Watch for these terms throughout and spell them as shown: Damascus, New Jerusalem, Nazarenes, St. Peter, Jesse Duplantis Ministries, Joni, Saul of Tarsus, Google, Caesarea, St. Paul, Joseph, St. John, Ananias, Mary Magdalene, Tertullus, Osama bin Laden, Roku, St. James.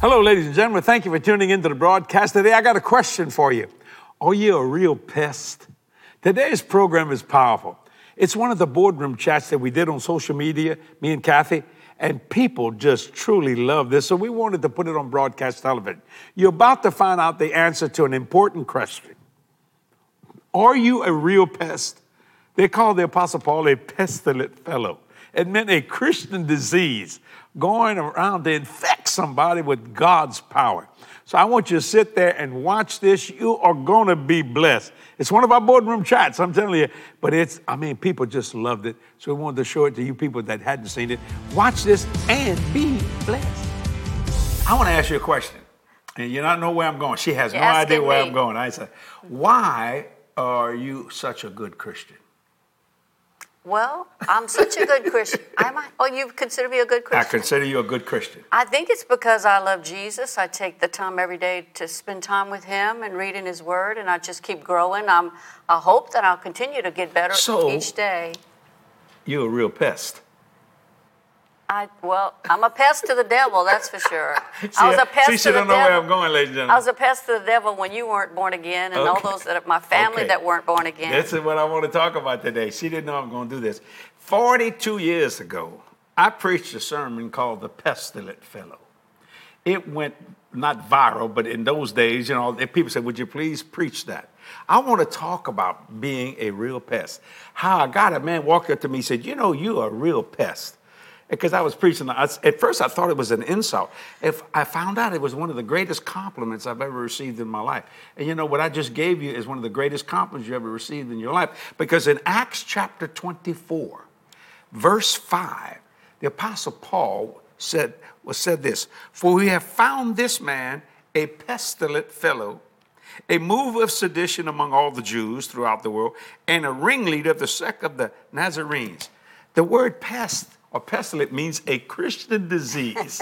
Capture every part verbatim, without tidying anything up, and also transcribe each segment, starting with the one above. Hello, ladies and gentlemen. Thank you for tuning into the broadcast today. I got a question for you. Are you a real pest? Today's program is powerful. It's one of the boardroom chats that we did on social media, me and Kathy, and people just truly love this, so we wanted to put it on broadcast television. You're about to find out the answer to an important question. Are you a real pest? They called the Apostle Paul a pestilent fellow. It meant a Christian disease going around to infect somebody with God's power. So I want you to sit there and watch this. You are going to be blessed. It's one of our boardroom chats, I'm telling you. But it's, I mean, people just loved it. So we wanted to show it to you people that hadn't seen it. Watch this and be blessed. I want to ask you a question. And you don't know where I'm going. She has You're no idea where me. I'm going. I said, why are you such a good Christian? Well, I'm such a good Christian. Am I? Oh, you consider me a good Christian? I consider you a good Christian. I think it's because I love Jesus. I take the time every day to spend time with him and reading his word, and I just keep growing. I'm, I hope that I'll continue to get better so, each day. You're a real pest. I Well, I'm a pest to the devil, that's for sure. See, I was a pest see, she to the don't know devil. Where I'm going, ladies and gentlemen. I was a pest to the devil when you weren't born again and okay. all those that my family okay. that weren't born again. This is what I want to talk about today. She didn't know I'm going to do this. forty-two years ago, I preached a sermon called The Pestilent Fellow. It went not viral, but in those days, you know, people said, would you please preach that? I want to talk about being a real pest. How I got a man walked up to me and said, you know, you are a real pest. Because I was preaching, at first I thought it was an insult. If I found out it was one of the greatest compliments I've ever received in my life. And you know, what I just gave you is one of the greatest compliments you ever received in your life. Because in Acts chapter twenty-four, verse five, the Apostle Paul said, well, said this, for we have found this man a pestilent fellow, a mover of sedition among all the Jews throughout the world, and a ringleader of the sect of the Nazarenes. The word pest or pestilent means a Christian disease,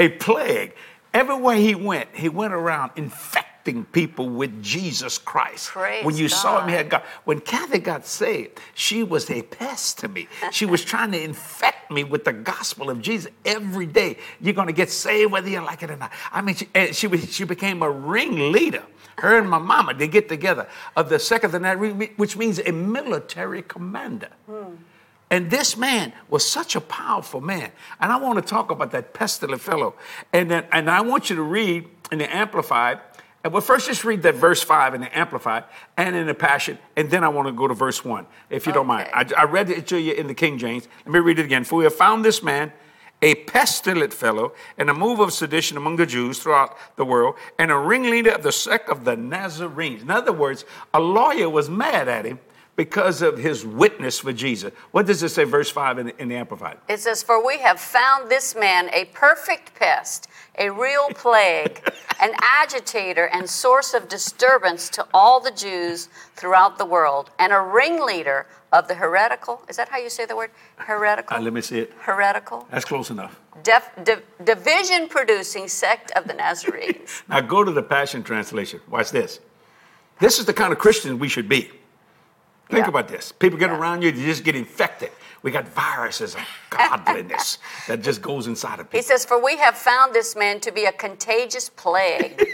a plague. Everywhere he went, he went around infecting people with Jesus Christ. Praise when you God. Saw him, he had God. When Kathy got saved, she was a pest to me. She was trying to infect me with the gospel of Jesus every day. You're going to get saved whether you like it or not. I mean, she, and she, she became a ringleader. Her and my mama, they get together of the second of that, which means a military commander. Hmm. And this man was such a powerful man. And I want to talk about that pestilent fellow. And then, and I want you to read in the Amplified. And well, first just read that verse five in the Amplified and in the Passion. And then I want to go to verse one, if you okay. don't mind. I, I read it to you in the King James. Let me read it again. For we have found this man, a pestilent fellow, and a mover of sedition among the Jews throughout the world, and a ringleader of the sect of the Nazarenes. In other words, a lawyer was mad at him because of his witness for Jesus. What does it say, verse five in the, in the Amplified? It says, for we have found this man a perfect pest, a real plague, an agitator and source of disturbance to all the Jews throughout the world, and a ringleader of the heretical. Is that how you say the word? Heretical? Uh, let me see it. Heretical. That's close enough. Def, di, division-producing sect of the Nazarenes. Now go to the Passion Translation. Watch this. This is the kind of Christian we should be. Think yeah. about this. People get yeah. around you, they just get infected. We got viruses of godliness that just goes inside of people. He says, for we have found this man to be a contagious plague,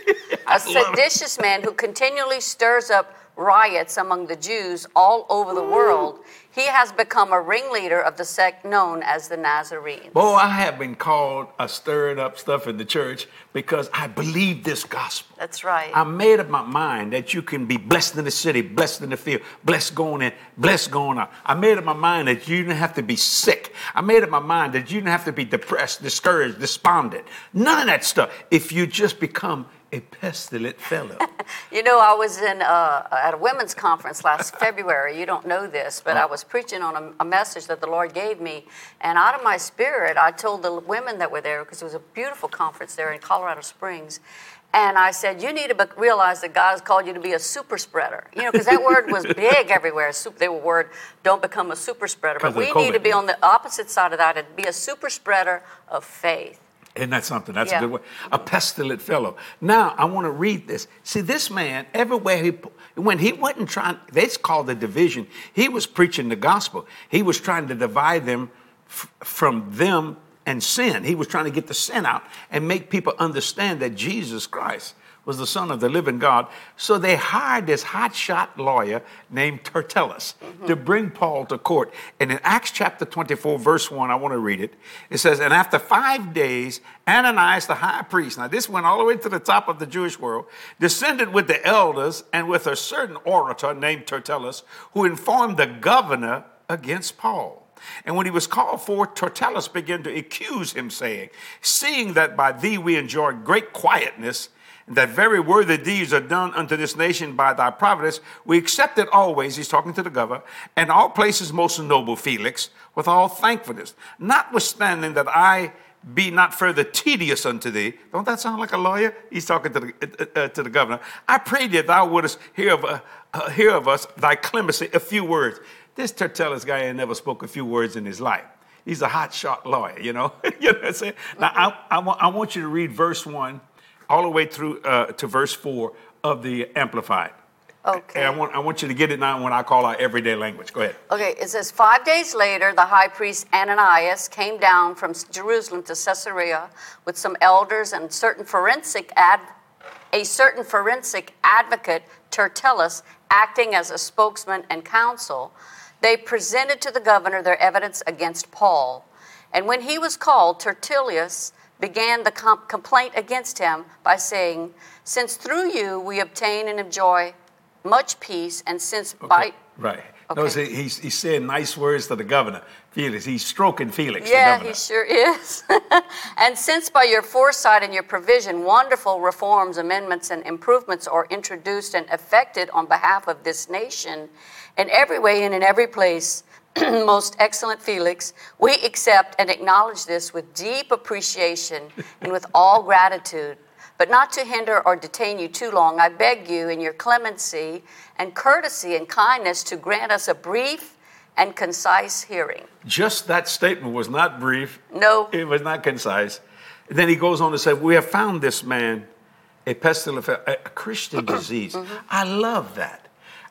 a seditious it. man who continually stirs up riots among the Jews all over the Ooh. world. He has become a ringleader of the sect known as the Nazarenes. Oh, I have been called a stirring up stuff in the church because I believe this gospel. That's right. I made up my mind that you can be blessed in the city, blessed in the field, blessed going in, blessed going out. I made up my mind that you didn't have to be sick. I made up my mind that you didn't have to be depressed, discouraged, despondent. None of that stuff. If you just become a pestilent fellow. You know, I was in uh, at a women's conference last February. You don't know this, but oh. I was preaching on a, a message that the Lord gave me. And out of my spirit, I told the women that were there, because it was a beautiful conference there in Colorado Springs. And I said, you need to realize that God has called you to be a super spreader. You know, because that word was big everywhere. Super, they were word, don't become a super spreader. But we need to be on the opposite side of that and be a super spreader of faith. Isn't that something? That's yeah. a good word. A pestilent fellow. Now, I want to read this. See, this man, everywhere he, when he wasn't trying, that's called the division. He was preaching the gospel. He was trying to divide them f- from them and sin. He was trying to get the sin out and make people understand that Jesus Christ was the Son of the living God. So they hired this hotshot lawyer named Tertullus mm-hmm. to bring Paul to court. And in Acts chapter twenty-four, verse one, I want to read it. It says, and after five days, Ananias the high priest, now this went all the way to the top of the Jewish world, descended with the elders and with a certain orator named Tertullus, who informed the governor against Paul. And when he was called for, Tertullus began to accuse him, saying, seeing that by thee we enjoy great quietness, and that very worthy deeds are done unto this nation by thy providence, we accept it always, he's talking to the governor, and all places most noble Felix, with all thankfulness, notwithstanding that I be not further tedious unto thee. Don't that sound like a lawyer? He's talking to the, uh, to the governor. I pray thee thou wouldest hear of, uh, uh, hear of us thy clemency a few words. This Tertullus guy ain't never spoke a few words in his life. He's a hotshot lawyer, you know? You know what I'm saying? Now, I, I, want, I want you to read verse one all the way through uh, to verse four of the Amplified. Okay. And I want, I want you to get it now in what I call our everyday language. Go ahead. Okay, it says, five days later, the high priest Ananias came down from Jerusalem to Caesarea with some elders and certain forensic ad, a certain forensic advocate, Tertullus, acting as a spokesman and counsel. They presented to the governor their evidence against Paul. And when he was called, Tertullus began the com- complaint against him by saying, since through you we obtain and enjoy much peace, and since okay, by... Right. Okay. Notice he, he's, he's saying nice words to the governor, Felix. He's stroking Felix, yeah, the governor. Yeah, he sure is. And since by your foresight and your provision, wonderful reforms, amendments, and improvements are introduced and effected on behalf of this nation, in every way and in every place, most excellent Felix, we accept and acknowledge this with deep appreciation and with all gratitude. But not to hinder or detain you too long, I beg you in your clemency and courtesy and kindness to grant us a brief and concise hearing. Just that statement was not brief. No. It was not concise. And then he goes on to say, we have found this man a pestilent, a Christian disease. Mm-hmm. I love that.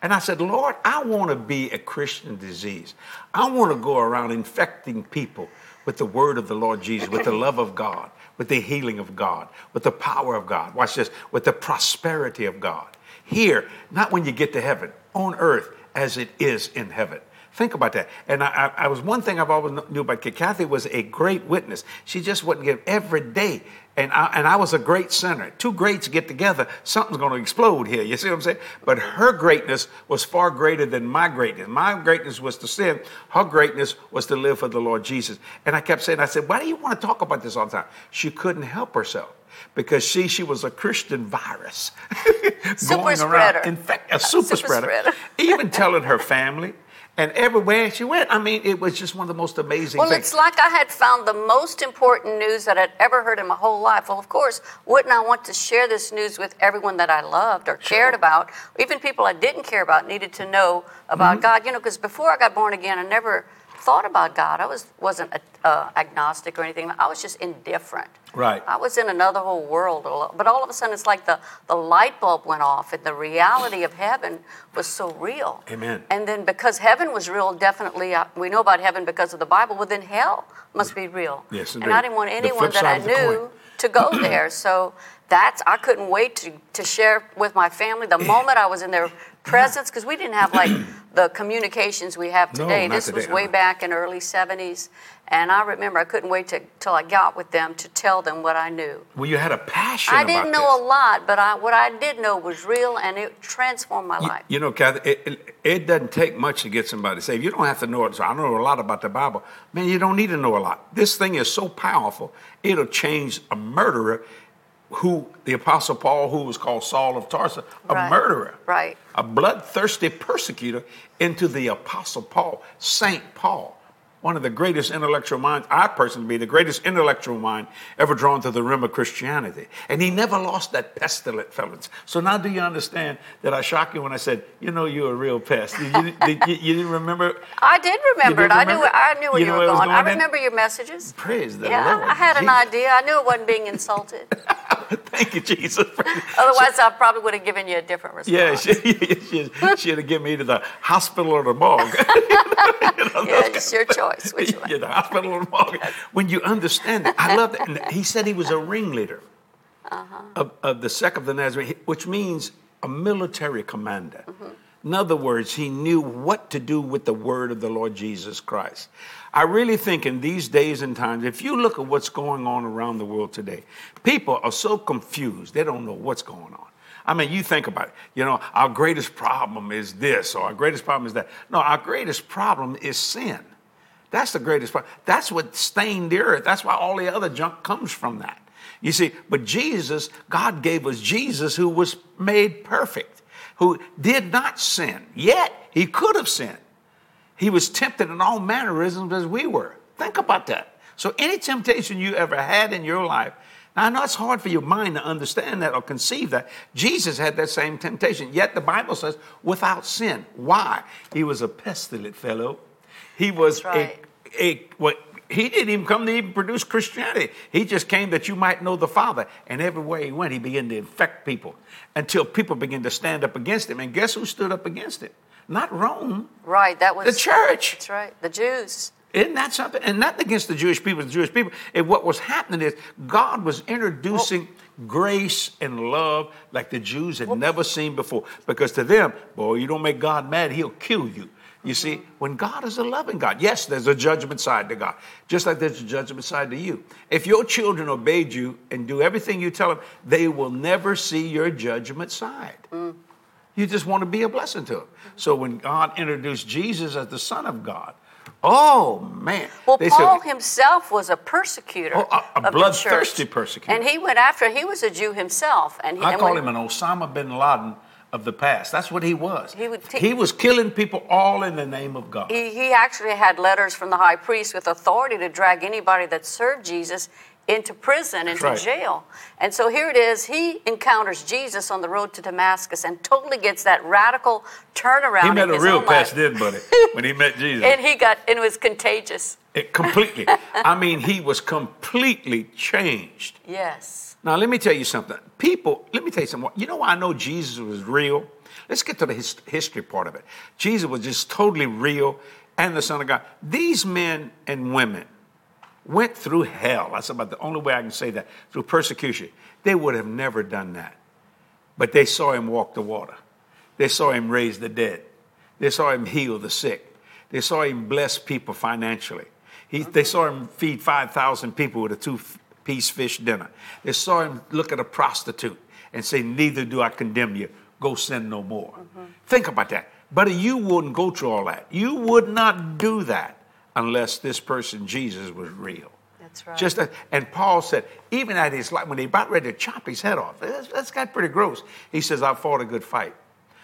And I said, Lord, I want to be a Christian disease. I want to go around infecting people with the word of the Lord Jesus, with the love of God, with the healing of God, with the power of God. Watch this, with the prosperity of God. Here, not when you get to heaven, on earth as it is in heaven. Think about that. And I, I, I was one thing I've always knew about Kathy. Kathy was a great witness. She just wouldn't give every day. And I, and I was a great sinner. Two greats get together, something's going to explode here. You see what I'm saying? But her greatness was far greater than my greatness. My greatness was to sin. Her greatness was to live for the Lord Jesus. And I kept saying, I said, why do you want to talk about this all the time? She couldn't help herself. Because she she was a Christian virus. Super spreader. In fact, a super, super spreader. spreader. Even telling her family. And everywhere she went, I mean, it was just one of the most amazing well, things. Well, it's like I had found the most important news that I'd ever heard in my whole life. Well, of course, wouldn't I want to share this news with everyone that I loved or sure. cared about? Even people I didn't care about needed to know about mm-hmm. God. You know, because before I got born again, I never thought about God. I was, wasn't a, uh, agnostic or anything. I was just indifferent. Right. I was in another whole world. But all of a sudden, it's like the, the light bulb went off and the reality of heaven was so real. Amen. And then because heaven was real, definitely, uh, we know about heaven because of the Bible. Well, then hell must be real. Yes, indeed. And I didn't want anyone that I knew to go there. So that's, I couldn't wait to, to share with my family the moment I was in their presence, because we didn't have like the communications we have today. No, this was today. Way back in early seventies. And I remember I couldn't wait to, till I got with them to tell them what I knew. Well, you had a passion about this. I didn't know this. a lot, but I, what I did know was real, and it transformed my you, life. You know, Kathy, it, it, it doesn't take much to get somebody saved. You don't have to know it. So I know a lot about the Bible. Man, you don't need to know a lot. This thing is so powerful, it'll change a murderer who the Apostle Paul, who was called Saul of Tarsus, a right. murderer, right, a bloodthirsty persecutor, into the Apostle Paul, Saint Paul, one of the greatest intellectual minds, I personally be the greatest intellectual mind ever drawn to the rim of Christianity. And he never lost that pestilent felons. So now do you understand that I shocked you when I said, you know, you're a real pest. You, you, did, you, you didn't remember? I did remember it. I knew I knew where you, you know were going. going. I remember in? your messages. Praise the yeah, Lord. I had Jesus. an idea. I knew it wasn't being insulted. Thank you, Jesus. Otherwise, she, I probably would have given you a different response. Yeah, she, she, she, she'd have given me to the hospital or the morgue. you know, yeah, it's your choice. Which yeah, the hospital or the morgue. When you understand that, I love that. And he said he was a ringleader uh-huh. of, of the sect of the Nazarene, which means a military commander. Mm-hmm. In other words, he knew what to do with the word of the Lord Jesus Christ. I really think in these days and times, if you look at what's going on around the world today, people are so confused. They don't know what's going on. I mean, you think about it. You know, our greatest problem is this, or our greatest problem is that. No, our greatest problem is sin. That's the greatest problem. That's what stained the earth. That's why all the other junk comes from that. You see, but Jesus, God gave us Jesus who was made perfect, who did not sin, yet he could have sinned. He was tempted in all mannerisms as we were. Think about that. So any temptation you ever had in your life, now I know it's hard for your mind to understand that or conceive that. Jesus had that same temptation, yet the Bible says without sin. Why? He was a pestilent fellow. He was right. a, a what? Well, he didn't even come to even produce Christianity. He just came that you might know the Father. And everywhere he went, he began to infect people until people began to stand up against him. And guess who stood up against him? Not Rome. Right, that was... the church. That's right, the Jews. Isn't that something? And nothing against the Jewish people, the Jewish people. And what was happening is God was introducing well, grace and love like the Jews had well, never seen before. Because to them, boy, you don't make God mad, he'll kill you. You see, mm-hmm. when God is a loving God, yes, there's a judgment side to God, just like there's a judgment side to you. If your children obeyed you and do everything you tell them, they will never see your judgment side. Mm. You just want to be a blessing to them. Mm-hmm. So when God introduced Jesus as the Son of God, oh, man. Well, they Paul said, himself was a persecutor. Oh, a a bloodthirsty persecutor. And he went after, he was a Jew himself. And he, I and call when, him an Osama bin Laden of the past. That's what he was. He, would t- he was killing people all in the name of God. He, he actually had letters from the high priest with authority to drag anybody that served Jesus into prison, into right. jail. And so here it is. He encounters Jesus on the road to Damascus and totally gets that radical turnaround. He met a real pest, didn't buddy, when he met Jesus. And he got, and it was contagious. It completely. I mean, he was completely changed. Yes. Now, let me tell you something. People, let me tell you something. You know why I know Jesus was real? Let's get to the his- history part of it. Jesus was just totally real and the Son of God. These men and women went through hell. That's about the only way I can say that, through persecution. They would have never done that. But they saw him walk the water. They saw him raise the dead. They saw him heal the sick. They saw him bless people financially. He, they saw him feed five thousand people with a two-piece fish dinner. They saw him look at a prostitute and say, neither do I condemn you. Go sin no more. Mm-hmm. Think about that. But you wouldn't go through all that. You would not do that unless this person, Jesus, was real. That's right. Just that, and Paul said, even at his life, when they about ready to chop his head off, that's, that's got pretty gross. He says, I fought a good fight.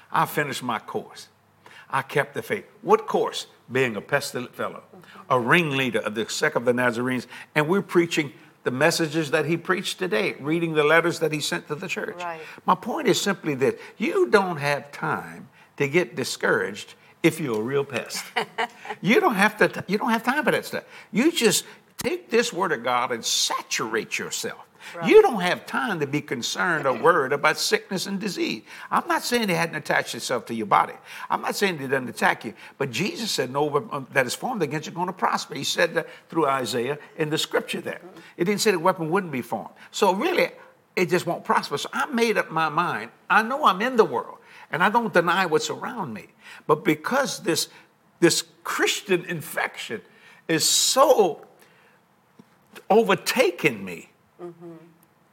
I finished my course. I kept the faith. What course? Being a pestilent fellow, mm-hmm. a ringleader of the sect of the Nazarenes. And we're preaching the messages that he preached today, reading the letters that he sent to the church. Right. My point is simply that you don't have time to get discouraged if you're a real pest. you don't have to, you don't have time for that stuff. You just take this word of God and saturate yourself. Right. You don't have time to be concerned or worried about sickness and disease. I'm not saying it hadn't attached itself to your body. I'm not saying it didn't attack you. But Jesus said, no weapon that is formed against you is going to prosper. He said that through Isaiah in the scripture there. Mm-hmm. It didn't say the weapon wouldn't be formed. So really, it just won't prosper. So I made up my mind. I know I'm in the world. And I don't deny what's around me. But because this, this Christian infection is so overtaking me, mm-hmm.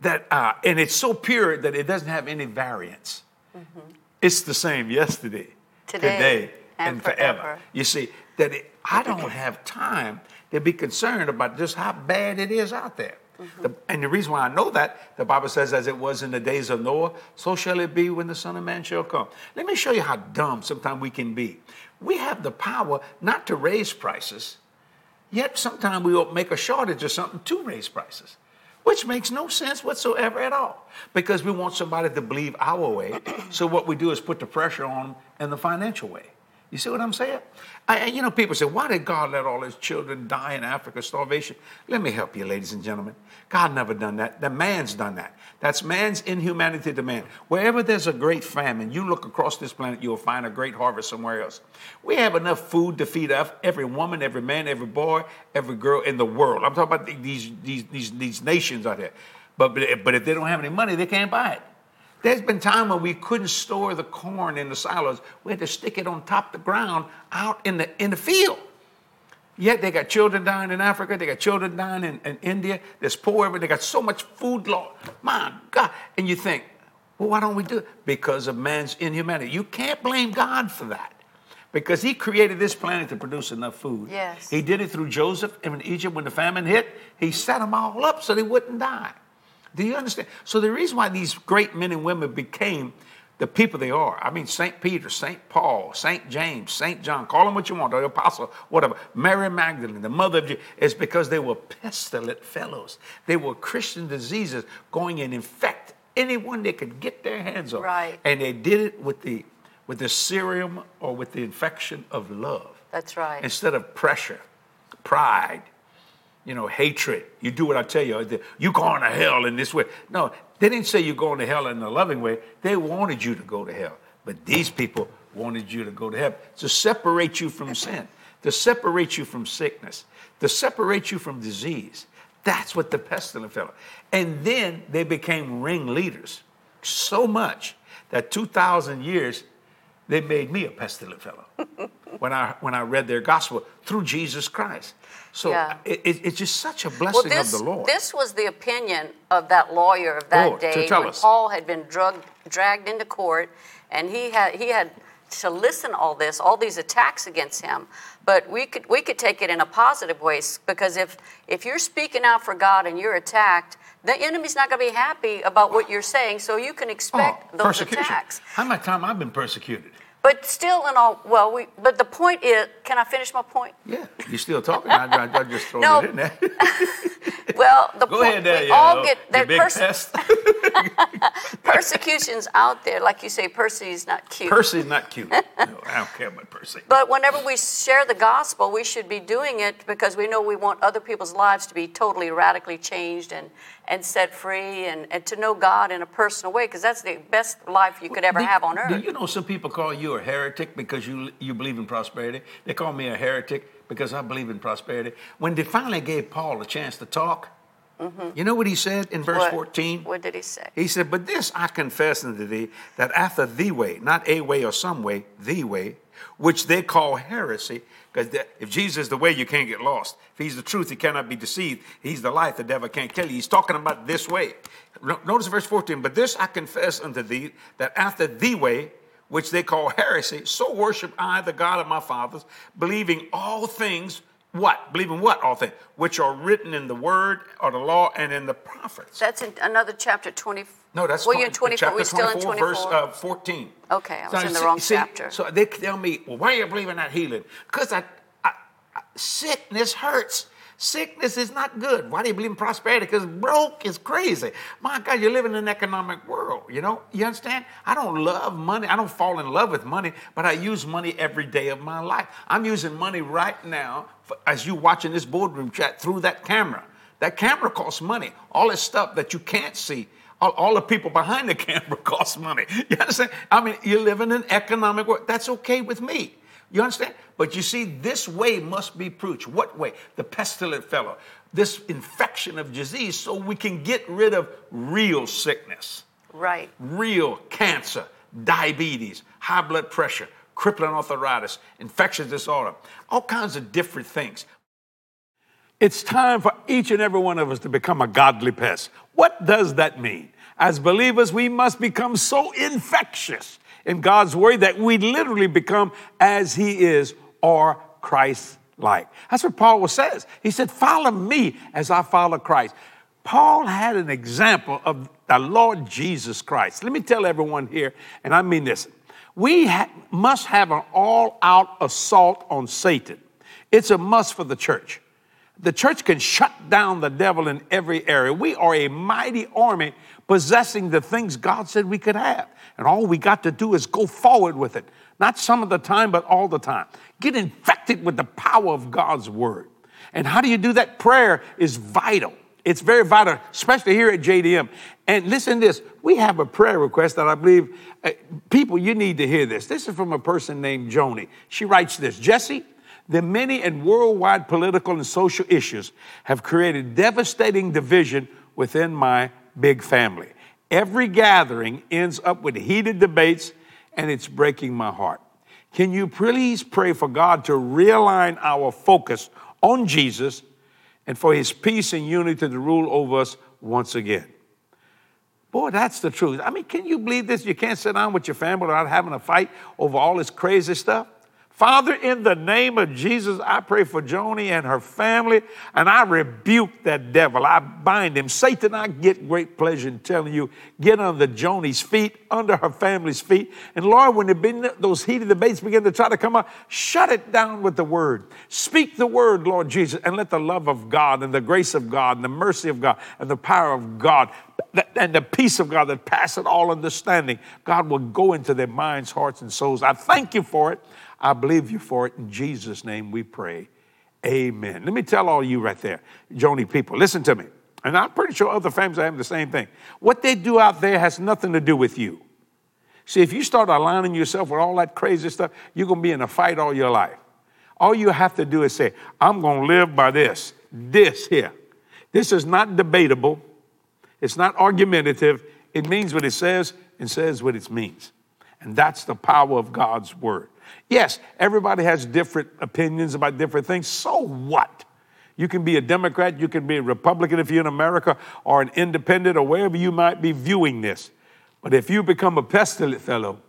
that uh, and it's so pure that it doesn't have any variance. Mm-hmm. It's the same yesterday, today, today and, and forever. forever. You see, that it, I don't have time to be concerned about just how bad it is out there. Mm-hmm. The, and the reason why I know that, the Bible says, as it was in the days of Noah, so shall it be when the Son of Man shall come. Let me show you how dumb sometimes we can be. We have the power not to raise prices, yet sometimes we'll make a shortage or something to raise prices, which makes no sense whatsoever at all, because we want somebody to believe our way. So what we do is put the pressure on them in the financial way. You see what I'm saying? I, you know, people say, why did God let all his children die in Africa, starvation? Let me help you, ladies and gentlemen. God never done that. The man's done that. That's man's inhumanity to man. Wherever there's a great famine, you look across this planet, you'll find a great harvest somewhere else. We have enough food to feed every woman, every man, every boy, every girl in the world. I'm talking about these these these, these nations out there. But, but if they don't have any money, they can't buy it. There's been time when we couldn't store the corn in the silos. We had to stick it on top of the ground out in the in the field. Yet they got children dying in Africa. They got children dying in, in India. There's poor everywhere. They got so much food loss. My God. And you think, well, why don't we do it? Because of man's inhumanity. You can't blame God for that. Because he created this planet to produce enough food. Yes. He did it through Joseph in Egypt when the famine hit. He set them all up so they wouldn't die. Do you understand? So the reason why these great men and women became the people they are, I mean, Saint Peter, Saint Paul, Saint James, Saint John, call them what you want, the apostle, whatever, Mary Magdalene, the mother of Jesus, is because they were pestilent fellows. They were Christian diseases going and infect anyone they could get their hands on. Right. And they did it with the, with the serum or with the infection of love. That's right. Instead of pressure, pride, you know, hatred. You do what I tell you. You're going to hell in this way. No, they didn't say you're going to hell in a loving way. They wanted you to go to hell. But these people wanted you to go to heaven to separate you from sin, to separate you from sickness, to separate you from disease. That's what the pestilent fellow. And then they became ringleaders so much that two thousand years, they made me a pestilent fellow when I when I read their gospel through Jesus Christ. So yeah. it, it, it's just such a blessing well, this, of the Lord. This was the opinion of that lawyer of that oh, day. When Paul had been drugged, dragged into court, and he had he had to listen to all this, all these attacks against him. But we could we could take it in a positive way, because if if you're speaking out for God and you're attacked, the enemy's not going to be happy about what you're saying, so you can expect oh, those attacks. How much time I've been persecuted? But still, in all, well, we. But the point is, can I finish my point? Yeah, you're still talking. I, I, I just throw no. it in there. Well, the Go point, ahead there, we yeah, all get that perse- persecutions out there. Like you say, Percy's not cute. Percy's not cute. No, I don't care about Percy. But whenever we share the gospel, we should be doing it because we know we want other people's lives to be totally, radically changed and, and set free and, and to know God in a personal way, because that's the best life you could ever do, have on earth. Do you know some people call you a heretic because you you believe in prosperity? They call me a heretic because I believe in prosperity. When they finally gave Paul a chance to talk, mm-hmm. you know what he said in verse fourteen? What did he say? He said, but this I confess unto thee, that after the way, not a way or some way, the way, which they call heresy, because if Jesus is the way, you can't get lost. If he's the truth, you cannot be deceived. He's the life, the devil can't kill you. He's talking about this way. Notice verse fourteen, but this I confess unto thee, that after the way, which they call heresy, so worship I the God of my fathers, believing all things, what? Believing what? All things, which are written in the word or the law and in the prophets. That's in another chapter twenty-four. No, that's well, you're in twenty-four. We're still in twenty-four. Verse uh, fourteen. Okay, I was so in the see, wrong see, chapter. So they tell me, well, why are you believing that healing? Because I, I, I, sickness hurts. Sickness is not good. Why do you believe in prosperity? Because broke is crazy. My God, you live in an economic world, you know? You understand? I don't love money. I don't fall in love with money, but I use money every day of my life. I'm using money right now for, as you watching this boardroom chat through that camera. That camera costs money. All this stuff that you can't see, all, all the people behind the camera costs money. You understand? I mean, you live in an economic world. That's okay with me. You understand? But you see, this way must be preached. What way? The pestilent fellow. This infection of disease, so we can get rid of real sickness. Right. Real cancer, diabetes, high blood pressure, crippling arthritis, infectious disorder, all kinds of different things. It's time for each and every one of us to become a godly pest. What does that mean? As believers, we must become so infectious in God's word that we literally become as he is, or Christ-like. That's what Paul says. He said, follow me as I follow Christ. Paul had an example of the Lord Jesus Christ. Let me tell everyone here, and I mean this, we ha- must have an all-out assault on Satan. It's a must for the church. The church can shut down the devil in every area. We are a mighty army possessing the things God said we could have. And all we got to do is go forward with it. Not some of the time, but all the time. Get infected with the power of God's word. And how do you do that? Prayer is vital. It's very vital, especially here at J D M. And listen to this. We have a prayer request that I believe, uh, people, you need to hear this. This is from a person named Joni. She writes this, Jesse, the many and worldwide political and social issues have created devastating division within my big family. Every gathering ends up with heated debates, and it's breaking my heart. Can you please pray for God to realign our focus on Jesus and for his peace and unity to rule over us once again? Boy, that's the truth. I mean, can you believe this? You can't sit down with your family without having a fight over all this crazy stuff. Father, in the name of Jesus, I pray for Joni and her family, and I rebuke that devil. I bind him. Satan, I get great pleasure in telling you, get under Joni's feet, under her family's feet. And Lord, when been, those heated debates begin to try to come up, shut it down with the word. Speak the word, Lord Jesus, and let the love of God and the grace of God and the mercy of God and the power of God and the peace of God that passeth all understanding, God will go into their minds, hearts, and souls. I thank you for it. I believe you for it. In Jesus' name we pray. Amen. Let me tell all you right there, Joni people, listen to me. And I'm pretty sure other families are having the same thing. What they do out there has nothing to do with you. See, if you start aligning yourself with all that crazy stuff, you're going to be in a fight all your life. All you have to do is say, I'm going to live by this, this here. This is not debatable. It's not argumentative. It means what it says and says what it means. And that's the power of God's word. Yes, everybody has different opinions about different things. So what? You can be a Democrat, you can be a Republican if you're in America, or an independent, or wherever you might be viewing this. But if you become a pestilent fellow,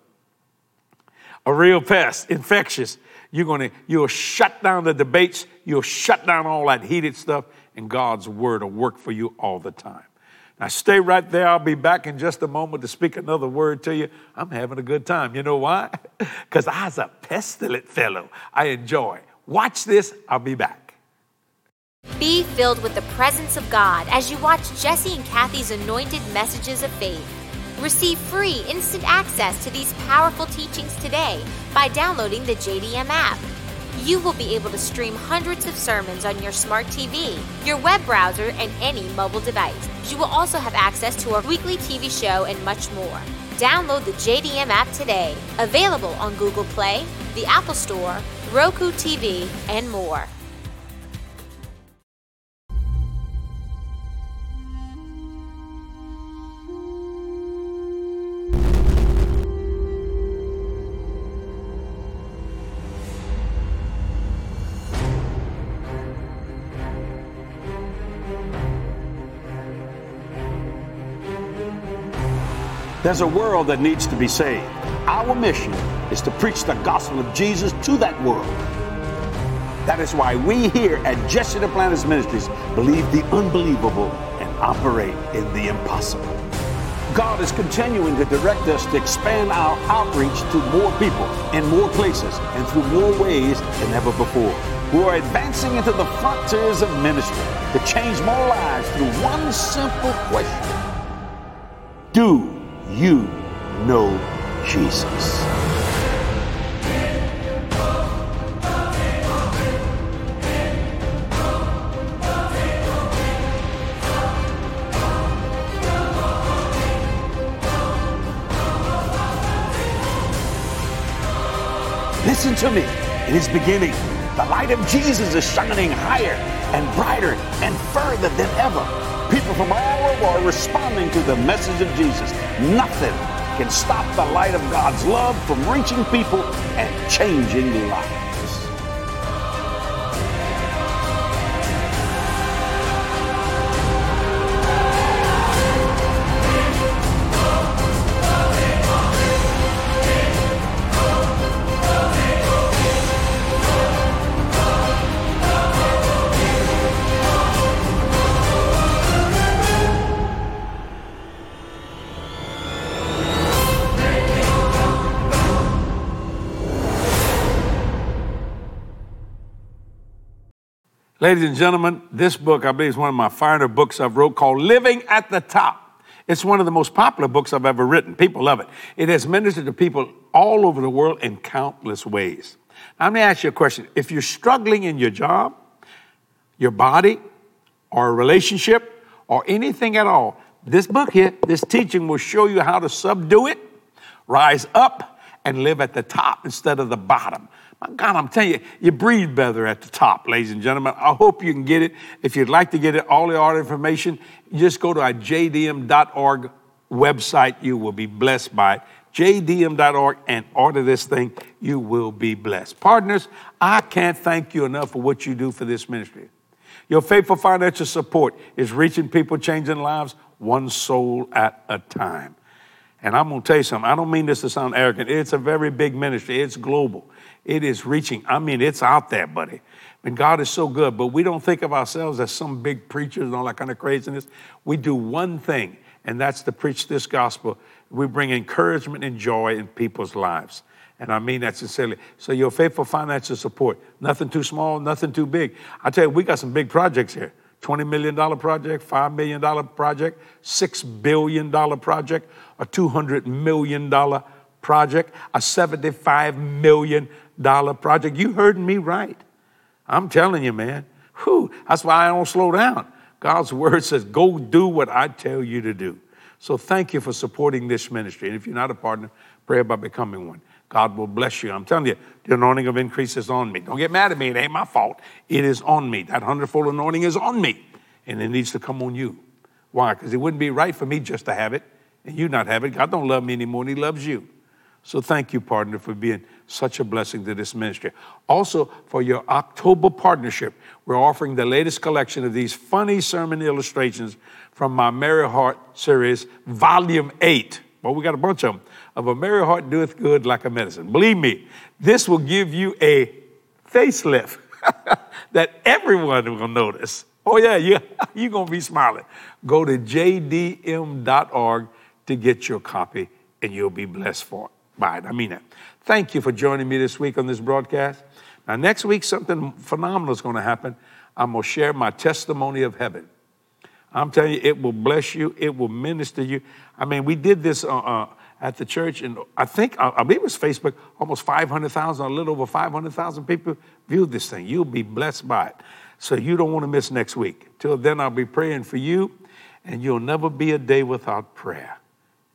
a real pest, infectious, you're gonna, you'll shut down the debates, you'll shut down all that heated stuff, and God's word will work for you all the time. Now, stay right there. I'll be back in just a moment to speak another word to you. I'm having a good time. You know why? Because I was a pestilent fellow. I enjoy. Watch this. I'll be back. Be filled with the presence of God as you watch Jesse and Kathy's anointed messages of faith. Receive free instant access to these powerful teachings today by downloading the J D M app. You will be able to stream hundreds of sermons on your smart T V, your web browser, and any mobile device. You will also have access to our weekly T V show and much more. Download the J D M app today. Available on Google Play, the Apple Store, Roku T V, and more. There's a world that needs to be saved. Our mission is to preach the gospel of Jesus to that world. That is why we here at Jesse Duplantis Ministries believe the unbelievable and operate in the impossible. God is continuing to direct us to expand our outreach to more people in more places and through more ways than ever before. We are advancing into the frontiers of ministry to change more lives through one simple question. Do you know Jesus? Listen to me. It is beginning. The light of Jesus is shining higher and brighter and further than ever. People from all over are responding to the message of Jesus. Nothing can stop the light of God's love from reaching people and changing lives. Ladies and gentlemen, this book, I believe, is one of my finer books I've wrote called Living at the Top. It's one of the most popular books I've ever written. People love it. It has ministered to people all over the world in countless ways. I'm going to ask you a question. If you're struggling in your job, your body, or a relationship, or anything at all, this book here, this teaching will show you how to subdue it, rise up, and live at the top instead of the bottom. My God, I'm telling you, you breathe better at the top, ladies and gentlemen. I hope you can get it. If you'd like to get it, all the art information, just go to our j d m dot org website. You will be blessed by it. j d m dot org and order this thing. You will be blessed. Partners, I can't thank you enough for what you do for this ministry. Your faithful financial support is reaching people, changing lives, one soul at a time. And I'm going to tell you something. I don't mean this to sound arrogant. It's a very big ministry. It's global. It is reaching. I mean, it's out there, buddy. And God is so good. But we don't think of ourselves as some big preachers and all that kind of craziness. We do one thing, and that's to preach this gospel. We bring encouragement and joy in people's lives. And I mean that sincerely. So your faithful financial support, nothing too small, nothing too big. I tell you, we got some big projects here. twenty million dollars project, five million dollars project, six billion dollars project, a two hundred million dollars project, a seventy-five million dollars project. You heard me right. I'm telling you, man. Whew, that's why I don't slow down. God's word says, go do what I tell you to do. So thank you for supporting this ministry. And if you're not a partner, pray about becoming one. God will bless you. I'm telling you, the anointing of increase is on me. Don't get mad at me. It ain't my fault. It is on me. That hundredfold anointing is on me. And it needs to come on you. Why? Because it wouldn't be right for me just to have it and you not have it. God don't love me anymore, and he loves you. So thank you, partner, for being such a blessing to this ministry. Also, for your October partnership, we're offering the latest collection of these funny sermon illustrations from my Merry Heart series, Volume eight. Well, we got a bunch of them. Of a merry heart doeth good like a medicine. Believe me, this will give you a facelift that everyone will notice. Oh, yeah, you, you're going to be smiling. Go to j d m dot org to get your copy, and you'll be blessed for it. By it. I mean that. Thank you for joining me this week on this broadcast. Now, next week, something phenomenal is going to happen. I'm going to share my testimony of heaven. I'm telling you, it will bless you. It will minister you. I mean, we did this uh, uh, at the church, and I think, I, I believe it was Facebook, almost five hundred thousand, a little over five hundred thousand people viewed this thing. You'll be blessed by it. So you don't want to miss next week. Till then, I'll be praying for you, and you'll never be a day without prayer.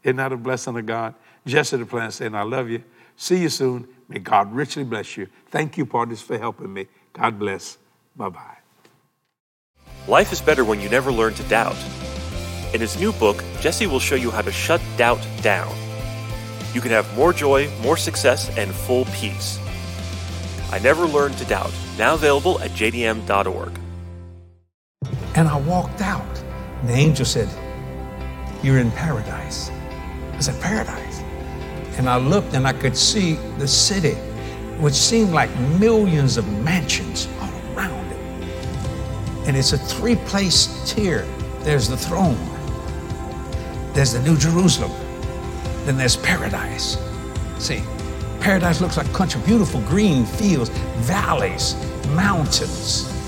Isn't that a blessing of God? Jesse Duplantis saying, I love you. See you soon. May God richly bless you. Thank you, partners, for helping me. God bless. Bye-bye. Life is better when you never learn to doubt. In his new book, Jesse will show you how to shut doubt down. You can have more joy, more success, and full peace. I Never Learned to Doubt, now available at j d m dot org. And I walked out. And the angel said, you're in paradise. I said, paradise? And I looked and I could see the city, which seemed like millions of mansions all around it. And it's a three-place tier. There's the throne. There's the New Jerusalem. Then there's paradise. See, paradise looks like country, beautiful green fields, valleys, mountains.